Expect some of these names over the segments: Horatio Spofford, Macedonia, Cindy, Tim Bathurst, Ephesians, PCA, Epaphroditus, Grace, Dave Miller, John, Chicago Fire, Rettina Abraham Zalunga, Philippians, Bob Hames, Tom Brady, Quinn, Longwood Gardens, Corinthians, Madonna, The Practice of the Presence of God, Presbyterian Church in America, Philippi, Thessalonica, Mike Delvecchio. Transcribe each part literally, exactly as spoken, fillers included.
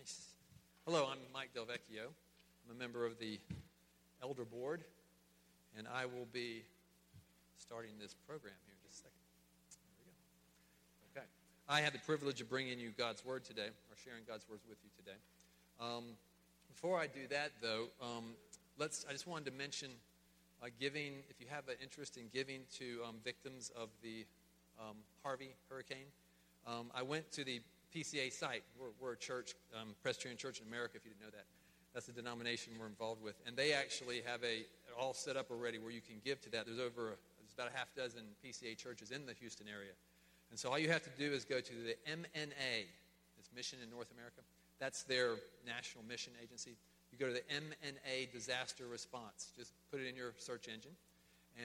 Nice. Hello, I'm Mike Delvecchio. I'm a member of the Elder Board, and I will be starting this program here in just a second. There we go. Okay. I had the privilege of bringing you God's Word today, or sharing God's Word with you today. Um, before I do that, though, um, let's. I just wanted to mention uh, giving, if you have an interest in giving to um, victims of the um, Harvey hurricane. Um, I went to the P C A site. We're, we're a church, um, Presbyterian Church in America, if you didn't know that. That's the denomination we're involved with. And they actually have a all set up already where you can give to that. There's over a, there's about a half dozen P C A churches in the Houston area. And so all you have to do is go to the M N A. It's Mission in North America. That's their national mission agency. You go to the M N A Disaster Response. Just put it in your search engine.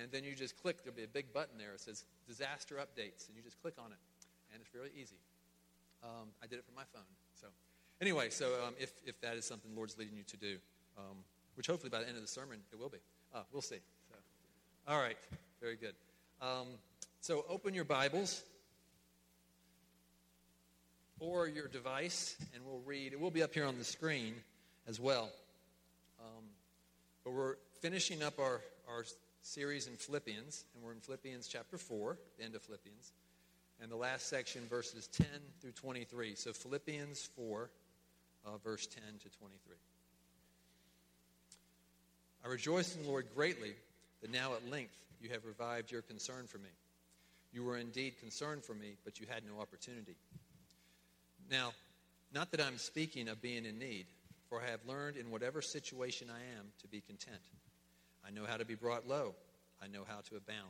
And then you just click. There'll be a big button there. It says Disaster Updates. And you just click on it. And it's really easy. Um, I did it from my phone. So anyway, so um, if, if that is something the Lord's leading you to do, um, which hopefully by the end of the sermon it will be. Uh, we'll see. So, all right. Very good. Um, so open your Bibles or your device, and we'll read. It will be up here on the screen as well. Um, but we're finishing up our, our series in Philippians, and we're in Philippians chapter four, the end of Philippians. And the last section, verses ten through twenty-three. So Philippians four, uh, verse ten to twenty-three. I rejoiced in the Lord greatly that now at length you have revived your concern for me. You were indeed concerned for me, but you had no opportunity. Now, not that I'm speaking of being in need, for I have learned in whatever situation I am to be content. I know how to be brought low. I know how to abound.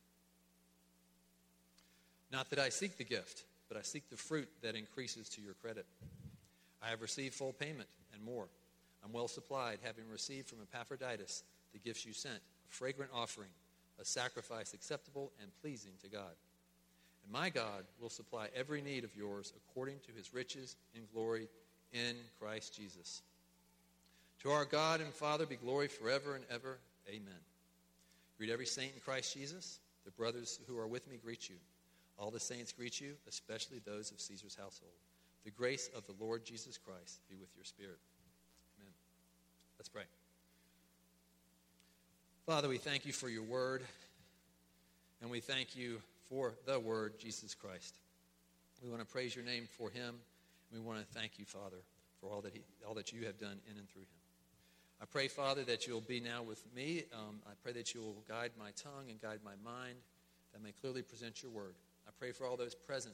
Not that I seek the gift, but I seek the fruit that increases to your credit. I have received full payment and more. I'm well supplied, having received from Epaphroditus the gifts you sent, a fragrant offering, a sacrifice acceptable and pleasing to God. And my God will supply every need of yours according to his riches in glory in Christ Jesus. To our God and Father be glory forever and ever. Amen. Greet every saint in Christ Jesus. The brothers who are with me greet you. All the saints greet you, especially those of Caesar's household. The grace of the Lord Jesus Christ be with your spirit. Amen. Let's pray. Father, we thank you for your word, and we thank you for the word, Jesus Christ. We want to praise your name for him, and we want to thank you, Father, for all that he, all that you have done in and through him. I pray, Father, that you'll be now with me. Um, I pray that you will guide my tongue and guide my mind, that I may clearly present your word. I pray for all those present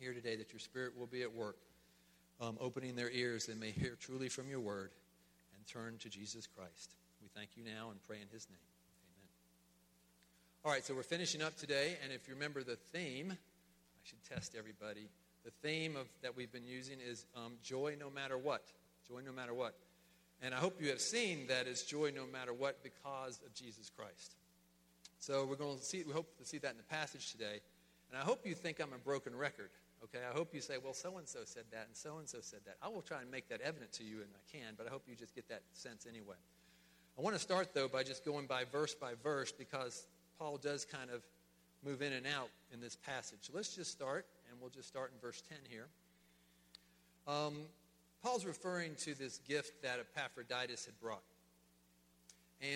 here today that your spirit will be at work, um, opening their ears, they may hear truly from your word and turn to Jesus Christ. We thank you now and pray in his name. Amen. All right, so we're finishing up today, and if you remember the theme, I should test everybody. The theme of that we've been using is um, joy no matter what. Joy no matter what. And I hope you have seen that it's joy no matter what because of Jesus Christ. So we're going to see, we hope to see that in the passage today. And I hope you think I'm a broken record, okay? I hope you say, well, so-and-so said that, and so-and-so said that. I will try and make that evident to you, and I can, but I hope you just get that sense anyway. I want to start, though, by just going by verse by verse, because Paul does kind of move in and out in this passage. So let's just start, and we'll just start in verse ten here. Um, Paul's referring to this gift that Epaphroditus had brought.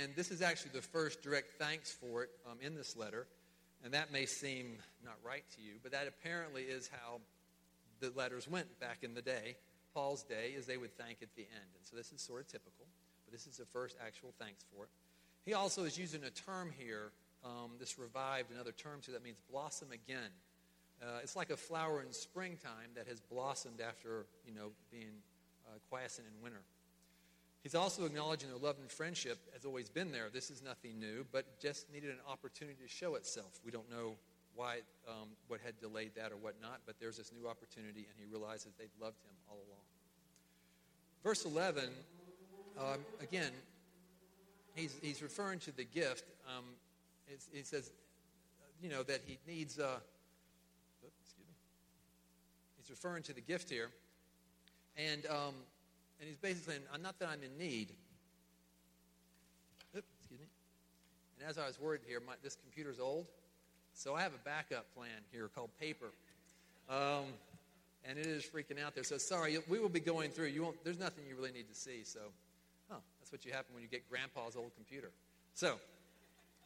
And this is actually the first direct thanks for it um, in this letter. And that may seem not right to you, but that apparently is how the letters went back in the day. Paul's day is they would thank at the end. And so this is sort of typical, but this is the first actual thanks for it. He also is using a term here, um, this revived, another term too, that means blossom again. Uh, it's like a flower in springtime that has blossomed after, you know, being uh, quiescent in winter. He's also acknowledging their love and friendship has always been there. This is nothing new, but just needed an opportunity to show itself. We don't know why, um, what had delayed that or whatnot, but there's this new opportunity, and he realizes they've loved him all along. Verse eleven Um, again, he's he's referring to the gift. Um, it's, he says, you know, that he needs. Uh, oops, excuse me. He's referring to the gift here, and um, and he's basically saying, not that I'm in need. Oops, excuse me. And as I was worried here, my, this computer's old, so I have a backup plan here called paper. Um, and it is freaking out there. So sorry, we will be going through. You won't. There's nothing you really need to see. So, oh, that's what you happen when you get Grandpa's old computer. So,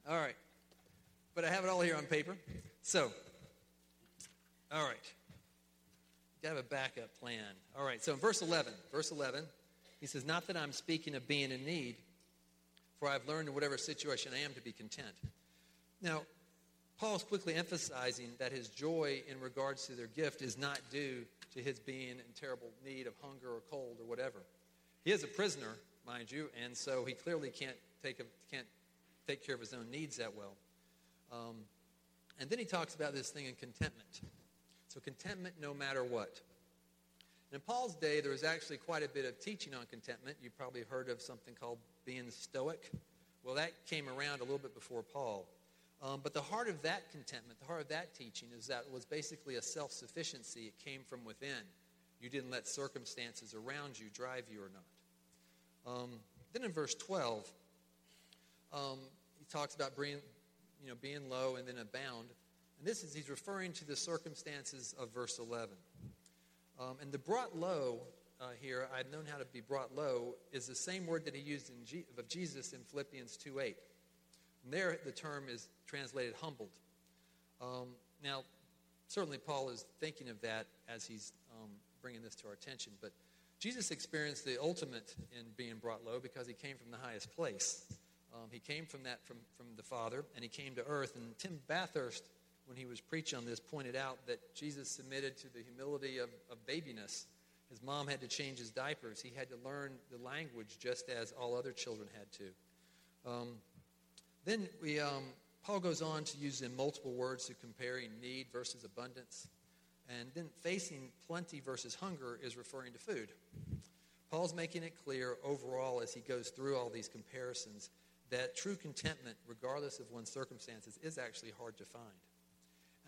all right. But I have it all here on paper. So, all right. You gotta have a backup plan. All right. So in verse eleven, verse eleven, he says, "Not that I'm speaking of being in need, for I've learned in whatever situation I am to be content." Now, Paul's quickly emphasizing that his joy in regards to their gift is not due to his being in terrible need of hunger or cold or whatever. He is a prisoner, mind you, and so he clearly can't take a, can't take care of his own needs that well. Um, and then he talks about this thing in contentment. So contentment no matter what. In Paul's day, there was actually quite a bit of teaching on contentment. You probably heard of something called being stoic. Well, that came around a little bit before Paul. Um, but the heart of that contentment, the heart of that teaching is that it was basically a self-sufficiency. It came from within. You didn't let circumstances around you drive you or not. Um, then in verse twelve, um, he talks about being, you know, being low and then abound. And this is, he's referring to the circumstances of verse eleven. Um, and the brought low uh, here, I've known how to be brought low, is the same word that he used in G- of Jesus in Philippians two eight. And there, the term is translated humbled. Um, now, certainly Paul is thinking of that as he's um, bringing this to our attention. But Jesus experienced the ultimate in being brought low because he came from the highest place. Um, he came from that from, from the Father, and he came to earth. And Tim Bathurst, when he was preaching on this, pointed out that Jesus submitted to the humility of, of babyness. His mom had to change his diapers. He had to learn the language just as all other children had to. Um Then we, um, Paul goes on to use in multiple words to comparing need versus abundance. And then facing plenty versus hunger is referring to food. Paul's making it clear overall as he goes through all these comparisons that true contentment, regardless of one's circumstances, is actually hard to find.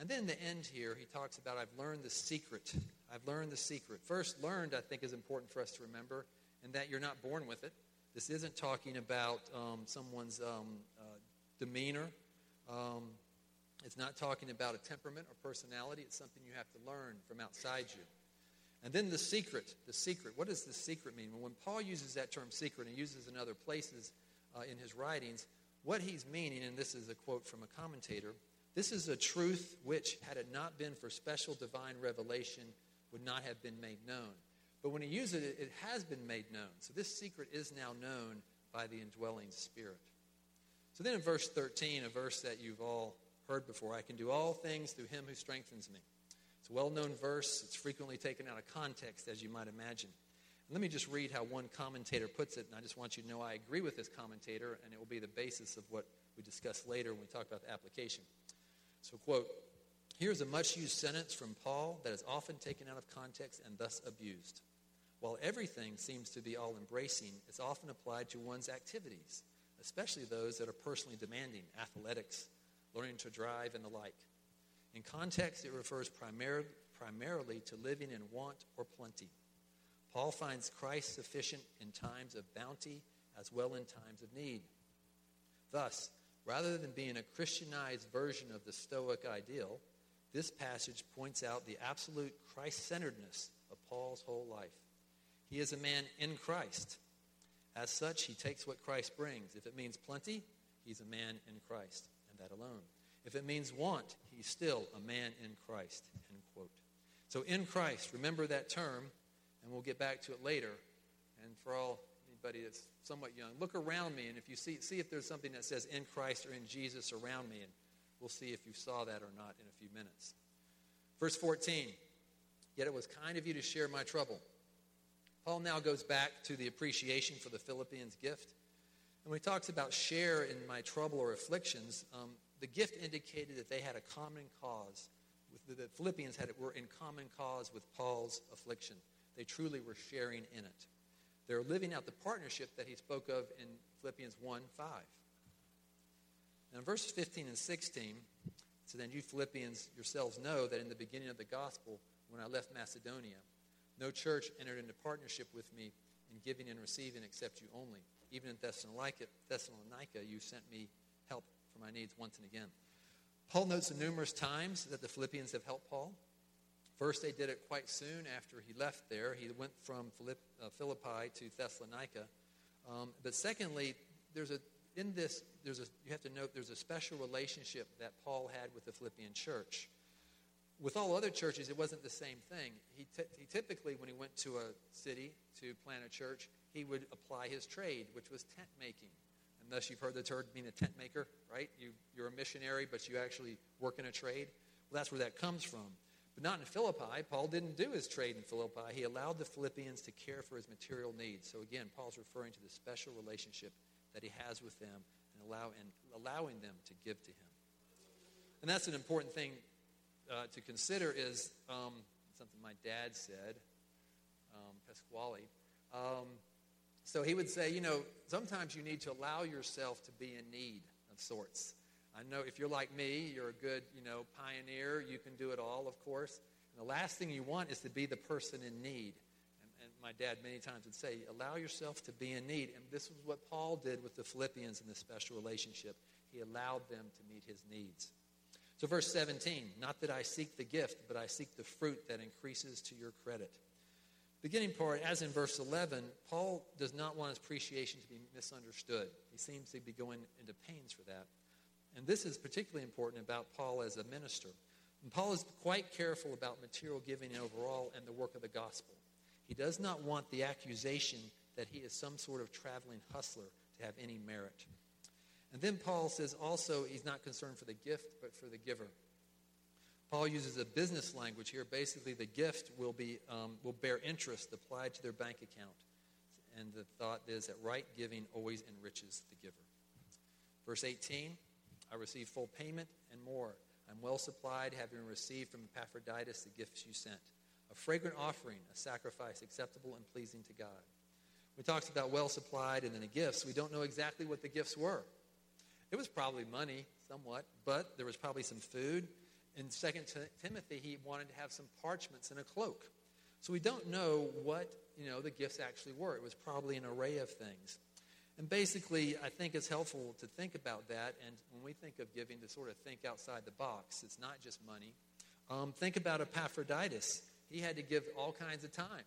And then the end here, he talks about, I've learned the secret. I've learned the secret. First, learned, I think, is important for us to remember, and that you're not born with it. This isn't talking about um, someone's... Um, demeanor. Um, it's not talking about a temperament or personality. It's something you have to learn from outside you. And then the secret, the secret. What does the secret mean? Well, when Paul uses that term secret and uses in other places uh, in his writings, what he's meaning, and this is a quote from a commentator, this is a truth which, had it not been for special divine revelation, would not have been made known. But when he uses it, it has been made known. So this secret is now known by the indwelling Spirit. So then in verse thirteen, a verse that you've all heard before, I can do all things through him who strengthens me. It's a well-known verse. It's frequently taken out of context, as you might imagine. And let me just read how one commentator puts it, and I just want you to know I agree with this commentator, and it will be the basis of what we discuss later when we talk about the application. So, quote, "Here's a much-used sentence from Paul that is often taken out of context and thus abused. While everything seems to be all-embracing, it's often applied to one's activities, especially those that are personally demanding, athletics, learning to drive, and the like. In context, it refers primar- primarily to living in want or plenty. Paul finds Christ sufficient in times of bounty as well in times of need. Thus, rather than being a Christianized version of the Stoic ideal, this passage points out the absolute Christ-centeredness of Paul's whole life. He is a man in Christ. As such, he takes what Christ brings. If it means plenty, he's a man in Christ, and that alone. If it means want, he's still a man in Christ," end quote. So in Christ, remember that term, and we'll get back to it later. And for all anybody that's somewhat young, look around me, and if you see see if there's something that says in Christ or in Jesus around me, and we'll see if you saw that or not in a few minutes. Verse fourteen, "Yet it was kind of you to share my trouble." Paul now goes back to the appreciation for the Philippians' gift. And when he talks about share in my trouble or afflictions, um, the gift indicated that they had a common cause. With the, the Philippians had were in common cause with Paul's affliction. They truly were sharing in it. They're living out the partnership that he spoke of in Philippians one five. Now, in verses fifteen and sixteen, so then you Philippians yourselves know that in the beginning of the gospel, when I left Macedonia, no church entered into partnership with me in giving and receiving except you only. Even in Thessalonica, Thessalonica, you sent me help for my needs once and again. Paul notes the numerous times that the Philippians have helped Paul. First, they did it quite soon after he left there. He went from Philippi to Thessalonica. Um, but secondly, there's a in this, there's a you have to note there's a special relationship that Paul had with the Philippian church. With all other churches, it wasn't the same thing. He, t- he typically, when he went to a city to plant a church, he would apply his trade, which was tent making. And thus you've heard the term being a tent maker, right? You, you're a missionary, but you actually work in a trade. Well, that's where that comes from. But not in Philippi. Paul didn't do his trade in Philippi. He allowed the Philippians to care for his material needs. So again, Paul's referring to the special relationship that he has with them and, allow, and allowing them to give to him. And that's an important thing uh, to consider is um, something my dad said, um, Pasquale. Um, so he would say, you know, sometimes you need to allow yourself to be in need of sorts. I know if you're like me, you're a good, you know, pioneer. You can do it all, of course. And the last thing you want is to be the person in need. And my dad many times would say, allow yourself to be in need. And this is what Paul did with the Philippians in this special relationship. He allowed them to meet his needs. So verse seventeen, not that I seek the gift, but I seek the fruit that increases to your credit. Beginning part, as in verse eleven, Paul does not want his appreciation to be misunderstood. He seems to be going into pains for that. And this is particularly important about Paul as a minister. And Paul is quite careful about material giving overall and the work of the gospel. He does not want the accusation that he is some sort of traveling hustler to have any merit. And then Paul says also he's not concerned for the gift, but for the giver. Paul uses a business language here. Basically, the gift will be um, will bear interest applied to their bank account. And the thought is that right giving always enriches the giver. Verse eighteen, I receive full payment and more. I'm well supplied, having received from Epaphroditus the gifts you sent. A fragrant offering, a sacrifice acceptable and pleasing to God. We talked about well supplied and then the gifts. We don't know exactly what the gifts were. It was probably money, somewhat, but there was probably some food. In Second Timothy, he wanted to have some parchments and a cloak. So we don't know what, you know, the gifts actually were. It was probably an array of things. And basically, I think it's helpful to think about that. And when we think of giving, to sort of think outside the box. It's not just money. Um, think about Epaphroditus. He had to give all kinds of time.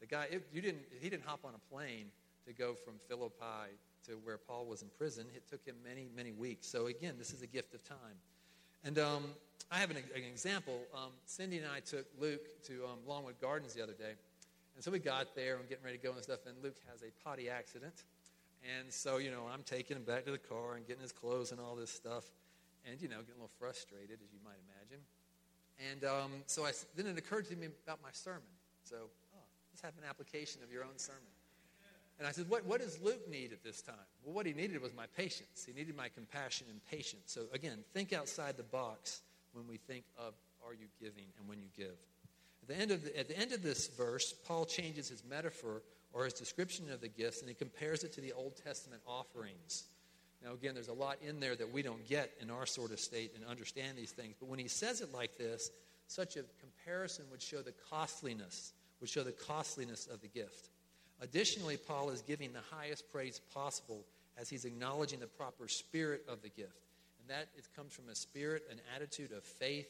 The guy, it, you didn't. He didn't hop on a plane to go from Philippi to where Paul was in prison. It took him many, many weeks. So again, this is a gift of time. And um, I have an, an example. Um, Cindy and I took Luke to um, Longwood Gardens the other day. And so we got there and getting ready to go and stuff. And Luke has a potty accident. And so, you know, I'm taking him back to the car and getting his clothes and all this stuff. And, you know, getting a little frustrated, as you might imagine. And um, so I, then it occurred to me about my sermon. So, oh, let's have an application of your own sermon. And I said, what, what does Luke need at this time? Well, what he needed was my patience. He needed my compassion and patience. So, again, think outside the box when we think of are you giving and when you give. At the end of, the, at the end of this verse, Paul changes his metaphor or his description of the gifts, and he compares it to the Old Testament offerings. Now, again, there's a lot in there that we don't get in our sort of state and understand these things. But when he says it like this, such a comparison would show the costliness, would show the costliness of the gift. Additionally, Paul is giving the highest praise possible as he's acknowledging the proper spirit of the gift. And that it comes from a spirit, an attitude of faith,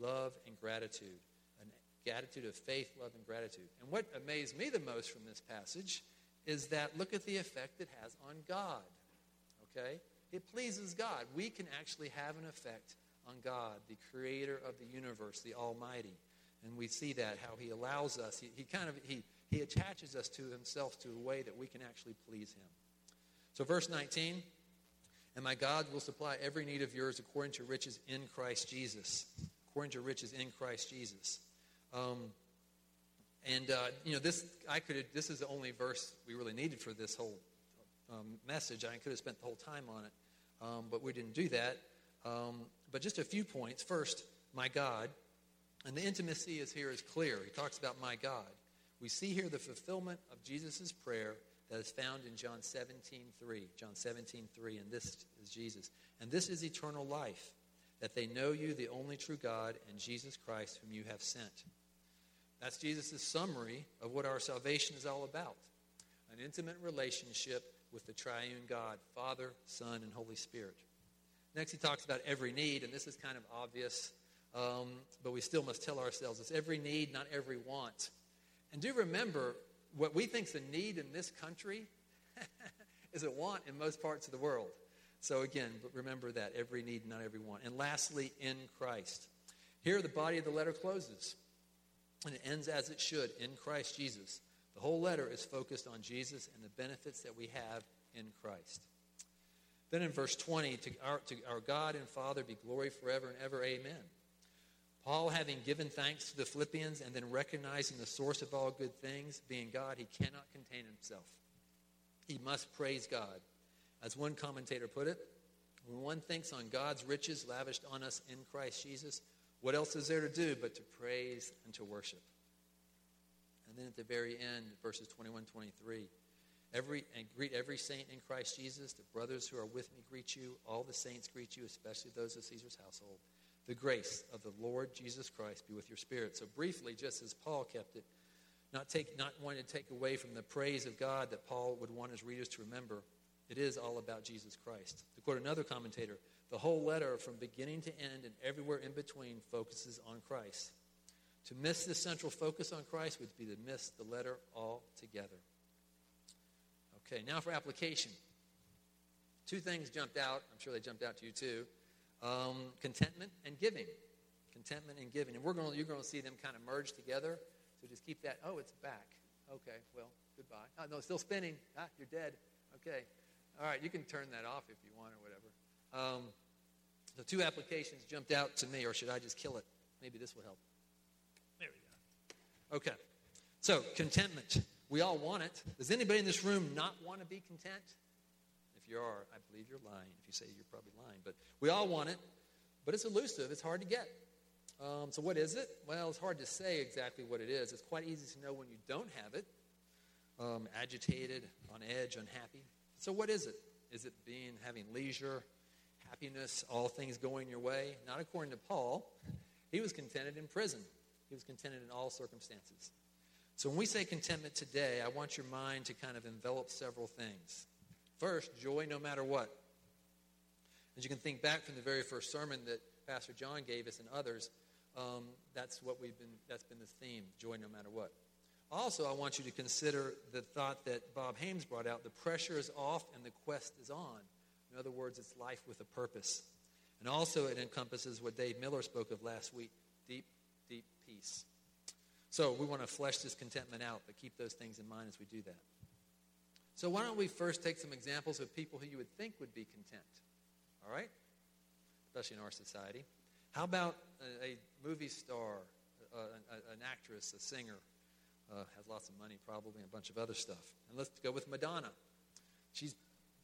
love, and gratitude. An attitude of faith, love, and gratitude. And what amazed me the most from this passage is that look at the effect it has on God. Okay? It pleases God. We can actually have an effect on God, the creator of the universe, the Almighty. And we see that, how he allows us. He, he kind of, he, he attaches us to himself to a way that we can actually please him. So verse nineteen, and my God will supply every need of yours according to riches in Christ Jesus. According to riches in Christ Jesus. Um, and, uh, you know, this, I could, this is the only verse we really needed for this whole Um, message. I could have spent the whole time on it, um, but we didn't do that. Um, but just a few points. First, my God. And the intimacy is here is clear. He talks about my God. We see here the fulfillment of Jesus' prayer that is found in John seventeen three. John seventeen three, and this is Jesus. And this is eternal life, that they know you, the only true God, and Jesus Christ, whom you have sent. That's Jesus' summary of what our salvation is all about. An intimate relationship with the triune God, Father, Son, and Holy Spirit. Next, he talks about every need, and this is kind of obvious, um, but we still must tell ourselves it's every need, not every want. And do remember, what we think is a need in this country is a want in most parts of the world. So again, but remember that, every need, not every want. And lastly, in Christ. Here, the body of the letter closes, and it ends as it should, in Christ Jesus. The whole letter is focused on Jesus and the benefits that we have in Christ. Then in verse twenty, to our, to our God and Father be glory forever and ever, amen. Paul, having given thanks to the Philippians and then recognizing the source of all good things, being God, he cannot contain himself. He must praise God. As one commentator put it, when one thinks on God's riches lavished on us in Christ Jesus, what else is there to do but to praise and to worship? And then at the very end, verses twenty-one, twenty-three, every, and greet every saint in Christ Jesus. The brothers who are with me greet you. All the saints greet you, especially those of Caesar's household. The grace of the Lord Jesus Christ be with your spirit. So briefly, just as Paul kept it, not take, not wanting to take away from the praise of God that Paul would want his readers to remember, it is all about Jesus Christ. To quote another commentator, the whole letter from beginning to end and everywhere in between focuses on Christ. To miss this central focus on Christ would be to miss the letter altogether. Okay, now for application. Two things jumped out. I'm sure they jumped out to you too. Um, contentment and giving. Contentment and giving. And we're going to, you're going to see them kind of merge together. So just keep that. Oh, it's back. Okay, well, goodbye. Oh, no, it's still spinning. Ah, you're dead. Okay. All right, you can turn that off if you want or whatever. Um, so two applications jumped out to me, or should I just kill it? Maybe this will help. There we go. Okay. So, contentment. We all want it. Does anybody in this room not want to be content? If you are, I believe you're lying. If you say you're probably lying. But we all want it, but it's elusive. It's hard to get. Um, so what is it? Well, it's hard to say exactly what it is. It's quite easy to know when you don't have it. Um, agitated, on edge, unhappy. So what is it? Is it being, having leisure, happiness, all things going your way? Not according to Paul. He was contented in prison. He was contented in all circumstances. So when we say contentment today, I want your mind to kind of envelop several things. First, joy no matter what. As you can think back from the very first sermon that Pastor John gave us and others, um, that's what we've been, that's been the theme, joy no matter what. Also, I want you to consider the thought that Bob Hames brought out, the pressure is off and the quest is on. In other words, it's life with a purpose. And also it encompasses what Dave Miller spoke of last week, deep, deep peace. So we want to flesh this contentment out, but keep those things in mind as we do that. So why don't we first take some examples of people who you would think would be content, all right? Especially in our society. How about a, a movie star, a, a, an actress, a singer, uh, has lots of money probably, and a bunch of other stuff. And let's go with Madonna. She's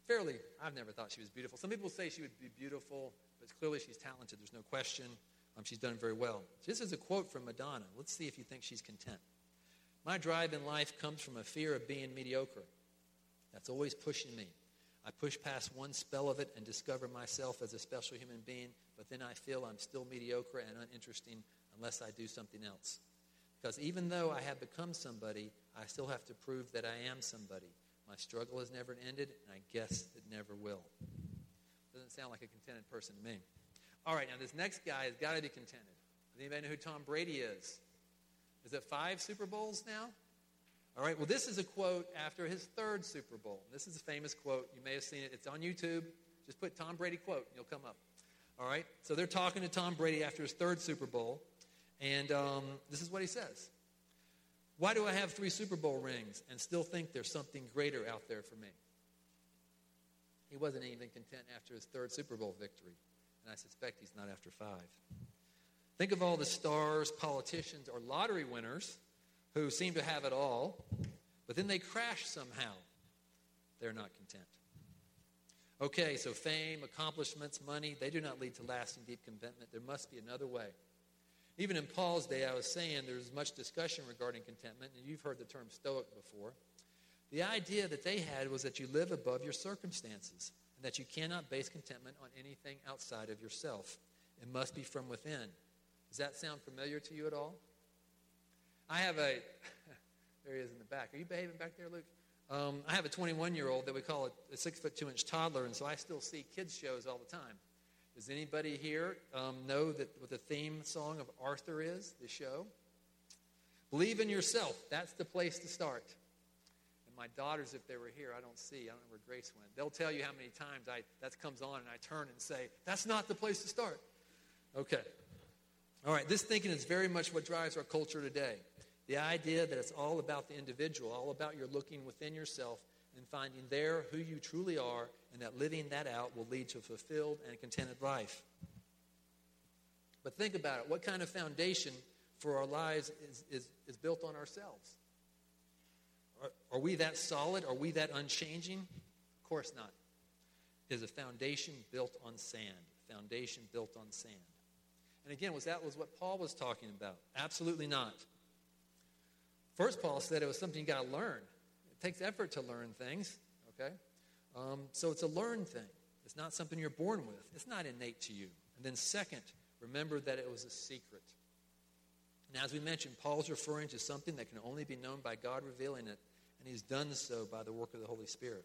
fairly, I've never thought she was beautiful. Some people say she would be beautiful, but clearly she's talented. There's no question. Um, she's done very well. This is a quote from Madonna. Let's see if you think she's content. My drive in life comes from a fear of being mediocre. That's always pushing me. I push past one spell of it and discover myself as a special human being, but then I feel I'm still mediocre and uninteresting unless I do something else. Because even though I have become somebody, I still have to prove that I am somebody. My struggle has never ended, and I guess it never will. Doesn't sound like a contented person to me. All right, now this next guy has got to be contented. Does anybody know who Tom Brady is? Is it five Super Bowls now? All right, well, this is a quote after his third Super Bowl. This is a famous quote. You may have seen it. It's on YouTube. Just put Tom Brady quote, and you'll come up. All right, so they're talking to Tom Brady after his third Super Bowl, and um, this is what he says. Why do I have three Super Bowl rings and still think there's something greater out there for me? He wasn't even content after his third Super Bowl victory, and I suspect he's not after five. Think of all the stars, politicians, or lottery winners who seem to have it all, but then they crash somehow. They're not content. Okay, so fame, accomplishments, money, they do not lead to lasting, deep contentment. There must be another way. Even in Paul's day, I was saying there's much discussion regarding contentment, and you've heard the term stoic before. The idea that they had was that you live above your circumstances and that you cannot base contentment on anything outside of yourself. It must be from within. Does that sound familiar to you at all? I have a, there he is in the back. Are you behaving back there, Luke? Um, I have a twenty-one-year-old that we call a, a six-foot-two-inch toddler, and so I still see kids' shows all the time. Does anybody here um, know that what the theme song of Arthur is, the show? Believe in yourself. That's the place to start. And my daughters, if they were here, I don't see. I don't know where Grace went. They'll tell you how many times I that comes on and I turn and say, that's not the place to start. Okay. All right, this thinking is very much what drives our culture today. The idea that it's all about the individual, all about your looking within yourself and finding there who you truly are, and that living that out will lead to a fulfilled and contented life. But think about it. What kind of foundation for our lives is, is, is built on ourselves? Are, are we that solid? Are we that unchanging? Of course not. It is a foundation built on sand. Foundation built on sand. And again, was that was what Paul was talking about? Absolutely not. First, Paul said it was something you got to learn. It takes effort to learn things, okay? Um, so it's a learned thing. It's not something you're born with. It's not innate to you. And then second, remember that it was a secret. And as we mentioned, Paul's referring to something that can only be known by God revealing it, and he's done so by the work of the Holy Spirit.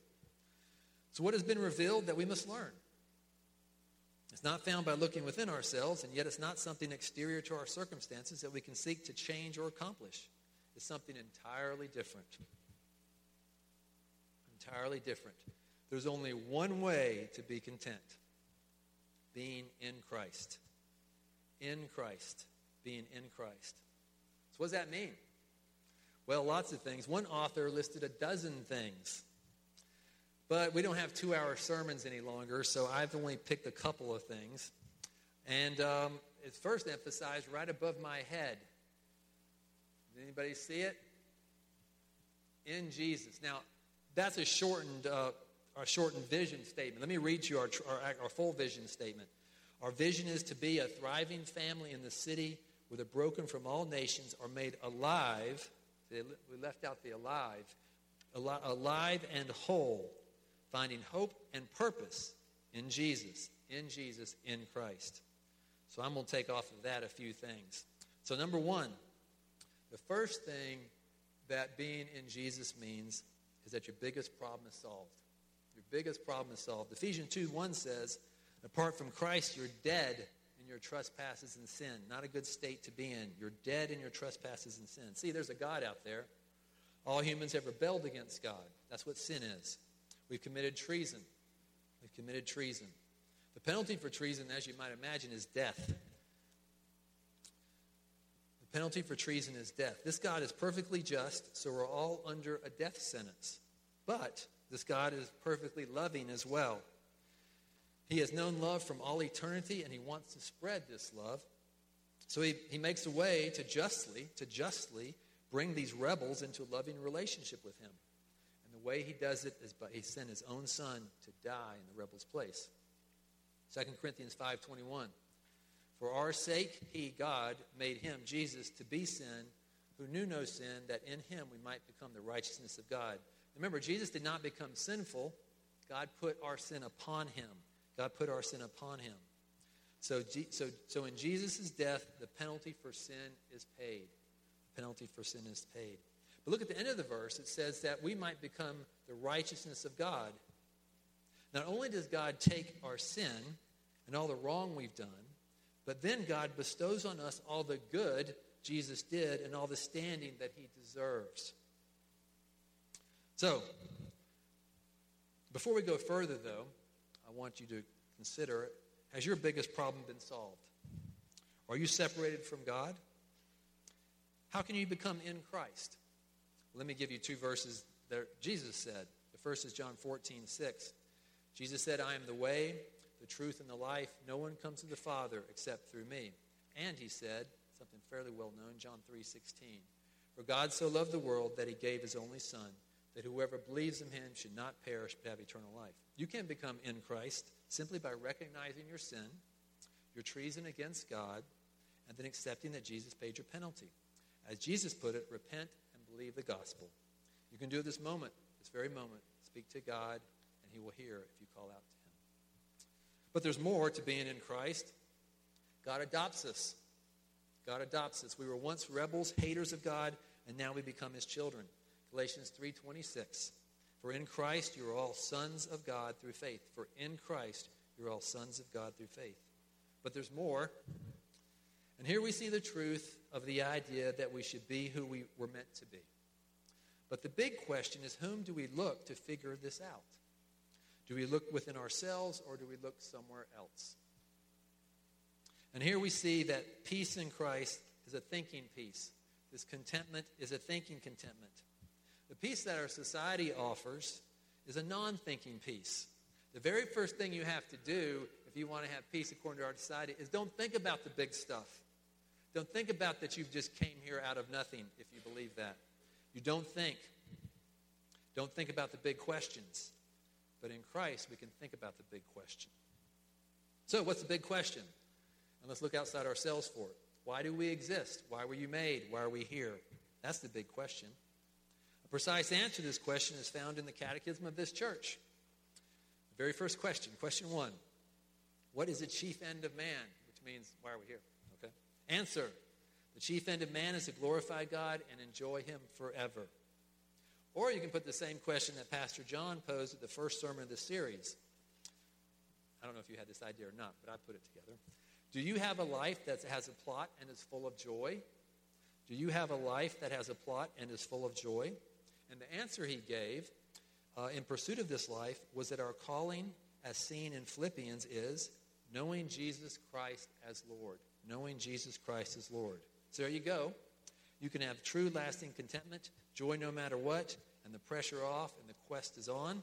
So what has been revealed that we must learn? It's not found by looking within ourselves, and yet it's not something exterior to our circumstances that we can seek to change or accomplish. It's something entirely different. Entirely different. There's only one way to be content. Being in Christ. In Christ. Being in Christ. So what does that mean? Well, lots of things. One author listed a dozen things. But we don't have two-hour sermons any longer, so I've only picked a couple of things. And um, it's first emphasized right above my head. Did anybody see it? In Jesus. Now, that's a shortened, uh, a shortened vision statement. Let me read you our, our, our full vision statement. Our vision is to be a thriving family in the city where the broken from all nations are made alive. We left out the alive. Alive and whole. Finding hope and purpose in Jesus, in Jesus, in Christ. So I'm going to take off of that a few things. So number one, the first thing that being in Jesus means is that your biggest problem is solved. Your biggest problem is solved. Ephesians two one says, apart from Christ, you're dead in your trespasses and sin. Not a good state to be in. You're dead in your trespasses and sin. See, there's a God out there. All humans have rebelled against God. That's what sin is. We've committed treason. We've committed treason. The penalty for treason, as you might imagine, is death. The penalty for treason is death. This God is perfectly just, so we're all under a death sentence. But this God is perfectly loving as well. He has known love from all eternity, and he wants to spread this love. So he, he makes a way to justly, to justly bring these rebels into a loving relationship with him. The way he does it is by he sent his own son to die in the rebel's place. Second Corinthians five twenty-one. For our sake, he, God, made him, Jesus, to be sin, who knew no sin, that in him we might become the righteousness of God. Remember, Jesus did not become sinful. God put our sin upon him. God put our sin upon him. So, so, so in Jesus' death, the penalty for sin is paid. The penalty for sin is paid. But look at the end of the verse. It says that we might become the righteousness of God. Not only does God take our sin and all the wrong we've done, but then God bestows on us all the good Jesus did and all the standing that he deserves. So, before we go further, though, I want you to consider, has your biggest problem been solved? Are you separated from God? How can you become in Christ? Let me give you two verses that Jesus said. The first is John fourteen six. Jesus said, I am the way, the truth, and the life. No one comes to the Father except through me. And he said, something fairly well known, John three sixteen. For God so loved the world that he gave his only Son, that whoever believes in him should not perish but have eternal life. You can become in Christ simply by recognizing your sin, your treason against God, and then accepting that Jesus paid your penalty. As Jesus put it, repent and believe the gospel. You can do it this moment, this very moment. Speak to God, and he will hear if you call out to him. But there's more to being in Christ. God adopts us. God adopts us. We were once rebels, haters of God, and now we become his children. Galatians three twenty-six. For in Christ you are all sons of God through faith. For in Christ you are all sons of God through faith. But there's more. And here we see the truth of the idea that we should be who we were meant to be. But the big question is, whom do we look to figure this out? Do we look within ourselves, or do we look somewhere else? And here we see that peace in Christ is a thinking peace. This contentment is a thinking contentment. The peace that our society offers is a non-thinking peace. The very first thing you have to do if you want to have peace according to our society is don't think about the big stuff. Don't think about that you've just came here out of nothing, if you believe that. You don't think. Don't think about the big questions. But in Christ, we can think about the big question. So what's the big question? And let's look outside ourselves for it. Why do we exist? Why were you made? Why are we here? That's the big question. A precise answer to this question is found in the catechism of this church. The very first question, question one. What is the chief end of man? Which means, why are we here? Okay. Answer. The chief end of man is to glorify God and enjoy him forever. Or you can put the same question that Pastor John posed at the first sermon of this series. I don't know if you had this idea or not, but I put it together. Do you have a life that has a plot and is full of joy? Do you have a life that has a plot and is full of joy? And the answer he gave uh, in pursuit of this life was that our calling, as seen in Philippians, is knowing Jesus Christ as Lord. Knowing Jesus Christ as Lord. So there you go. You can have true lasting contentment, joy no matter what, and the pressure off and the quest is on.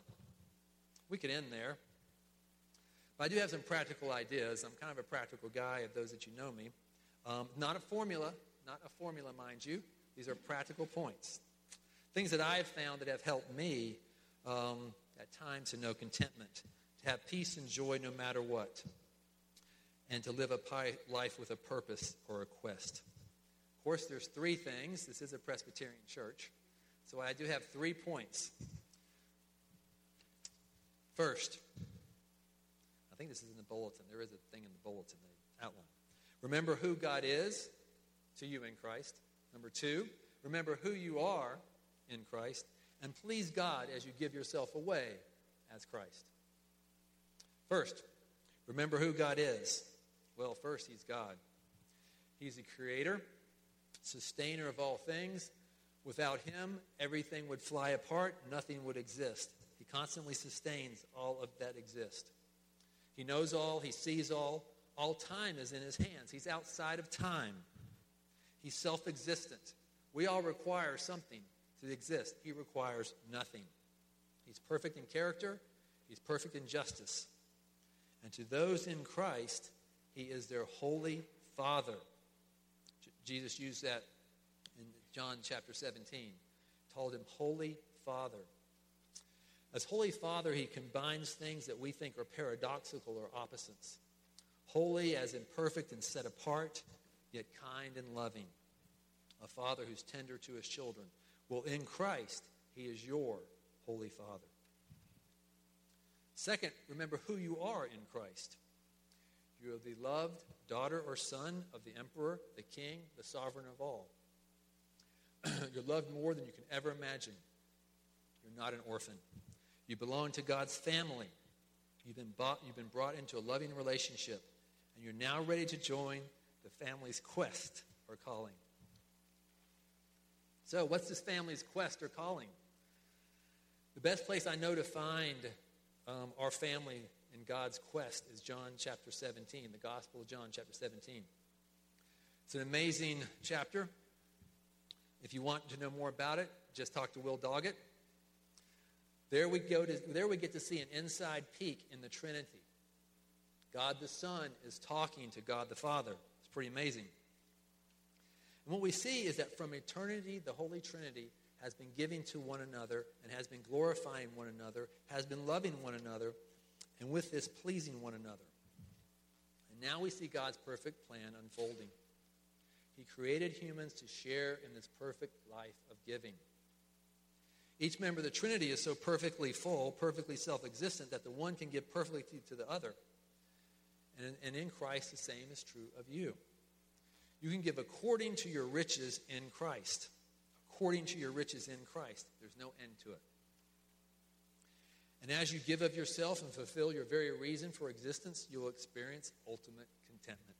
We could end there. But I do have some practical ideas. I'm kind of a practical guy, of those that you know me. Um, not a formula, not a formula, mind you. These are practical points. Things that I've found that have helped me um, at times to know contentment, to have peace and joy no matter what, and to live a pi- life with a purpose or a quest. Of course, there's three things. This is a Presbyterian church, so I do have three points. First, I think this is in the bulletin. There is a thing in the bulletin, the outline. Remember who God is to you in Christ. Number two, remember who you are in Christ, and please God as you give yourself away as Christ. First, remember who God is. Well, first, he's God. He's the creator, sustainer of all things. Without him, everything would fly apart. Nothing would exist. He constantly sustains all of that exists. He knows all. He sees all. All time is in his hands. He's outside of time. He's self-existent. We all require something to exist. He requires nothing. He's perfect in character. He's perfect in justice. And to those in Christ, he is their holy Father. J- Jesus used that in John chapter seventeen. Called him Holy Father. As Holy Father, he combines things that we think are paradoxical or opposites. Holy as in perfect and set apart, yet kind and loving. A father who's tender to his children. Well, in Christ, he is your Holy Father. Second, remember who you are in Christ. You are the loved daughter or son of the emperor, the king, the sovereign of all. You're loved more than you can ever imagine. You're not an orphan. You belong to God's family. You've been bought, you've been brought into a loving relationship, and you're now ready to join the family's quest or calling. So what's this family's quest or calling? The best place I know to find Um, our family in God's quest is John chapter seventeen, the Gospel of John chapter seventeen. It's an amazing chapter. If you want to know more about it, just talk to Will Doggett. There we go. To, there we get to see an inside peek in the Trinity. God the Son is talking to God the Father. It's pretty amazing. And what we see is that from eternity, the Holy Trinity has been giving to one another, and has been glorifying one another, has been loving one another, and with this pleasing one another. And now we see God's perfect plan unfolding. He created humans to share in this perfect life of giving. Each member of the Trinity is so perfectly full, perfectly self-existent, that the one can give perfectly to the other. And, and in Christ, the same is true of you. You can give according to your riches in Christ. According to your riches in Christ. There's no end to it. And as you give of yourself and fulfill your very reason for existence, you will experience ultimate contentment.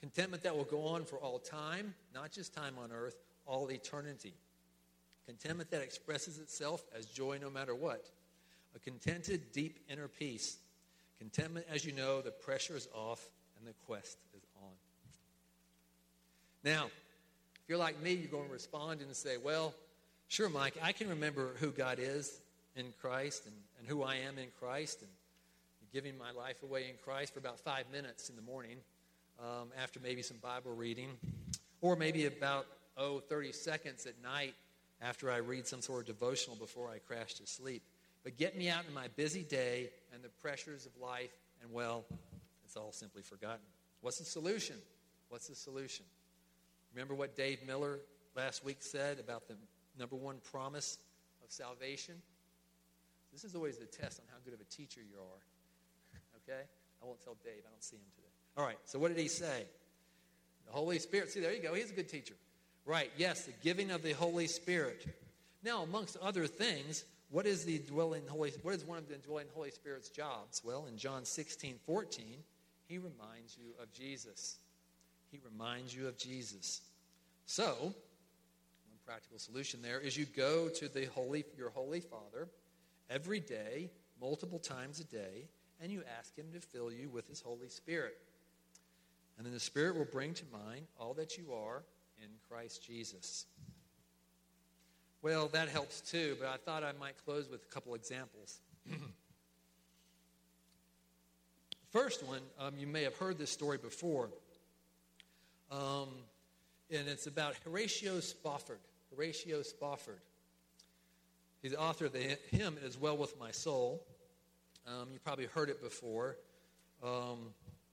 Contentment that will go on for all time, not just time on earth, all eternity. Contentment that expresses itself as joy no matter what. A contented, deep inner peace. Contentment, as you know, the pressure is off and the quest is on. Now, if you're like me, you're going to respond and say, well, sure, Mike, I can remember who God is in Christ and, and who I am in Christ and giving my life away in Christ for about five minutes in the morning um, after maybe some Bible reading, or maybe about, oh, thirty seconds at night after I read some sort of devotional before I crash to sleep. But get me out in my busy day and the pressures of life, and, well, it's all simply forgotten. What's the solution? What's the solution? Remember what Dave Miller last week said about the number one promise of salvation? This is always the test on how good of a teacher you are. Okay? I won't tell Dave. I don't see him today. All right, so what did he say? The Holy Spirit. See, there you go. He's a good teacher. Right, yes, the giving of the Holy Spirit. Now, amongst other things, what is the dwelling Holy? What is one of the dwelling Holy Spirit's jobs? Well, in John sixteen fourteen, he reminds you of Jesus. He reminds you of Jesus. So, one practical solution there is you go to the Holy, your Holy Father every day, multiple times a day, and you ask him to fill you with his Holy Spirit. And then the Spirit will bring to mind all that you are in Christ Jesus. Well, that helps too, but I thought I might close with a couple examples. First one, um, you may have heard this story before, um, and it's about Horatio Spofford. Horatio Spofford. He's the author of the hymn, It Is Well With My Soul. Um, you probably heard it before. Um,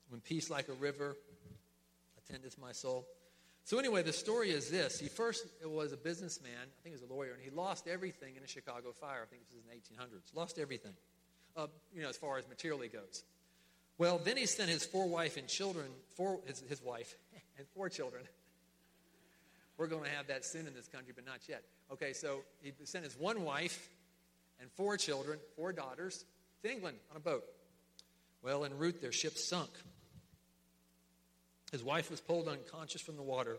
when peace like a river attendeth my soul. So anyway, the story is this. He first was a businessman, I think he was a lawyer, and he lost everything in a Chicago fire. I think it was in the eighteen hundreds. Lost everything, uh, you know, as far as materially goes. Well, then he sent his four wife and children, four, his, his wife and four children. We're going to have that soon in this country, but not yet. Okay, so he sent his one wife and four children, four daughters, to England on a boat. Well, en route, their ship sunk. His wife was pulled unconscious from the water.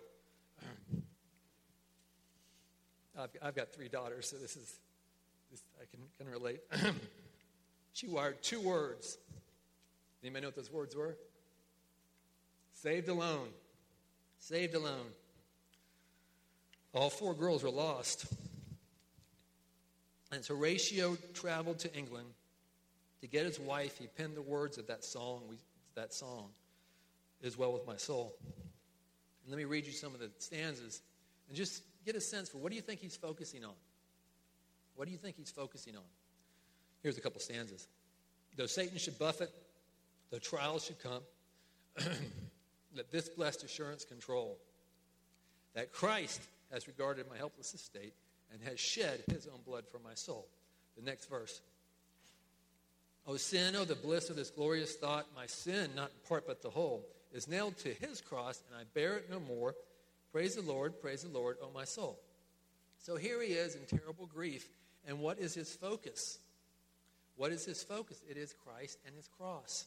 I've, I've got three daughters, so this is, this, I can, can relate. She wired two words. Anybody know what those words were? Saved alone. Saved alone. All four girls were lost. And as Horatio traveled to England to get his wife, he penned the words of that song, we, that song. Is well with my soul. And let me read you some of the stanzas and just get a sense for what do you think he's focusing on? What do you think he's focusing on? Here's a couple stanzas. Though Satan should buffet, though trials should come, let this blessed assurance control, that Christ has regarded my helpless estate and has shed his own blood for my soul. The next verse. O sin, O the bliss of this glorious thought, my sin, not in part but the whole, is nailed to his cross, and I bear it no more. Praise the Lord, praise the Lord, O my soul. So here he is in terrible grief, and what is his focus? What is his focus? It is Christ and his cross.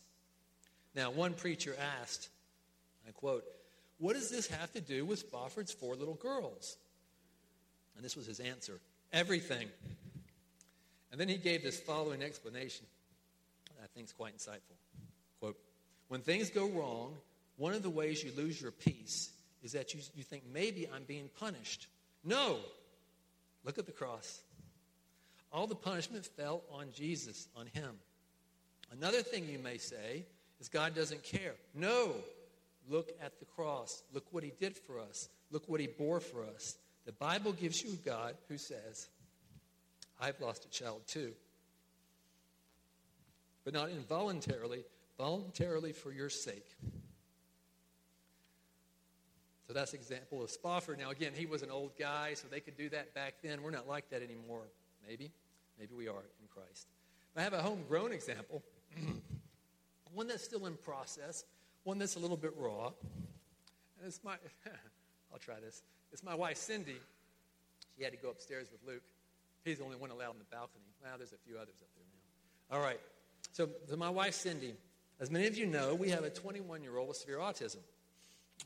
Now, one preacher asked, I quote, what does this have to do with Spofford's four little girls? And this was his answer, everything. And then he gave this following explanation. I think it's quite insightful. Quote, when things go wrong, one of the ways you lose your peace is that you, you think maybe I'm being punished. No. Look at the cross. All the punishment fell on Jesus, on him. Another thing you may say is God doesn't care. No. Look at the cross. Look what he did for us. Look what he bore for us. The Bible gives you a God who says, I've lost a child too. But not involuntarily, voluntarily for your sake. So that's an example of Spofford. Now, again, he was an old guy, so they could do that back then. We're not like that anymore. Maybe. Maybe we are in Christ. But I have a homegrown example, one that's still in process, one that's a little bit raw. And it's my, I'll try this. It's my wife, Cindy. She had to go upstairs with Luke. He's the only one allowed on the balcony. Well, there's a few others up there now. All right. So, so my wife, Cindy, as many of you know, we have a twenty-one-year-old with severe autism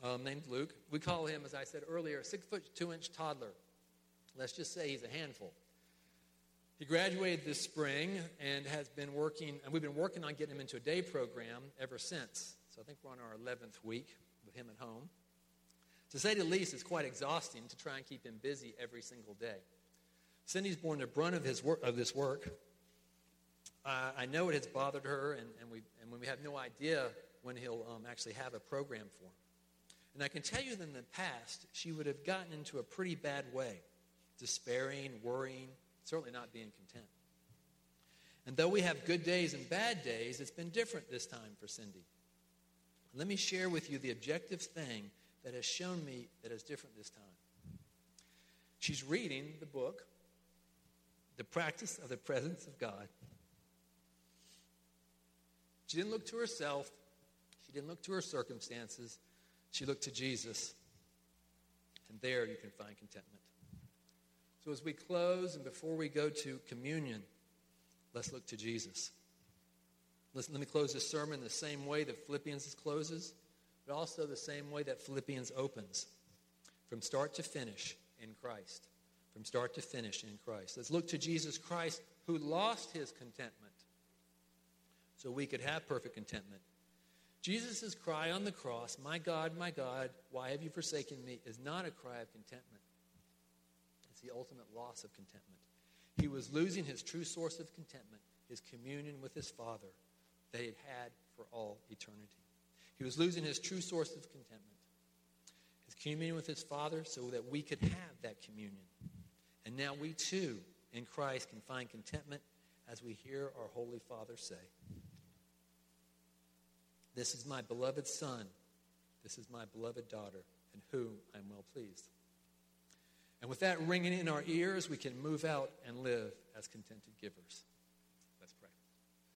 um, named Luke. We call him, as I said earlier, a six-foot-two-inch toddler. Let's just say he's a handful. He graduated this spring and has been working, and we've been working on getting him into a day program ever since. So I think we're on our eleventh week with him at home. To say the least, it's quite exhausting to try and keep him busy every single day. Cindy's borne the brunt of his work, of this work. Uh, I know it has bothered her, and, and we and when we have no idea when he'll um, actually have a program for him. And I can tell you that in the past, she would have gotten into a pretty bad way, despairing, worrying, certainly not being content. And though we have good days and bad days, it's been different this time for Cindy. Let me share with you the objective thing that has shown me that is different this time. She's reading the book, The Practice of the Presence of God. She didn't look to herself. She didn't look to her circumstances. She looked to Jesus. And there you can find contentment. So as we close and before we go to communion, let's look to Jesus. Let's, let me close this sermon the same way that Philippians closes, but also the same way that Philippians opens, from start to finish in Christ. From start to finish in Christ. Let's look to Jesus Christ, who lost his contentment so we could have perfect contentment. Jesus' cry on the cross, "My God, my God, why have you forsaken me?" is not a cry of contentment. It's the ultimate loss of contentment. He was losing his true source of contentment, his communion with his Father that he had had for all eternity. He was losing his true source of contentment, his communion with his Father, so that we could have that communion. And now we too, in Christ, can find contentment as we hear our Holy Father say, "This is my beloved Son, this is my beloved daughter, in whom I am well pleased." And with that ringing in our ears, we can move out and live as contented givers.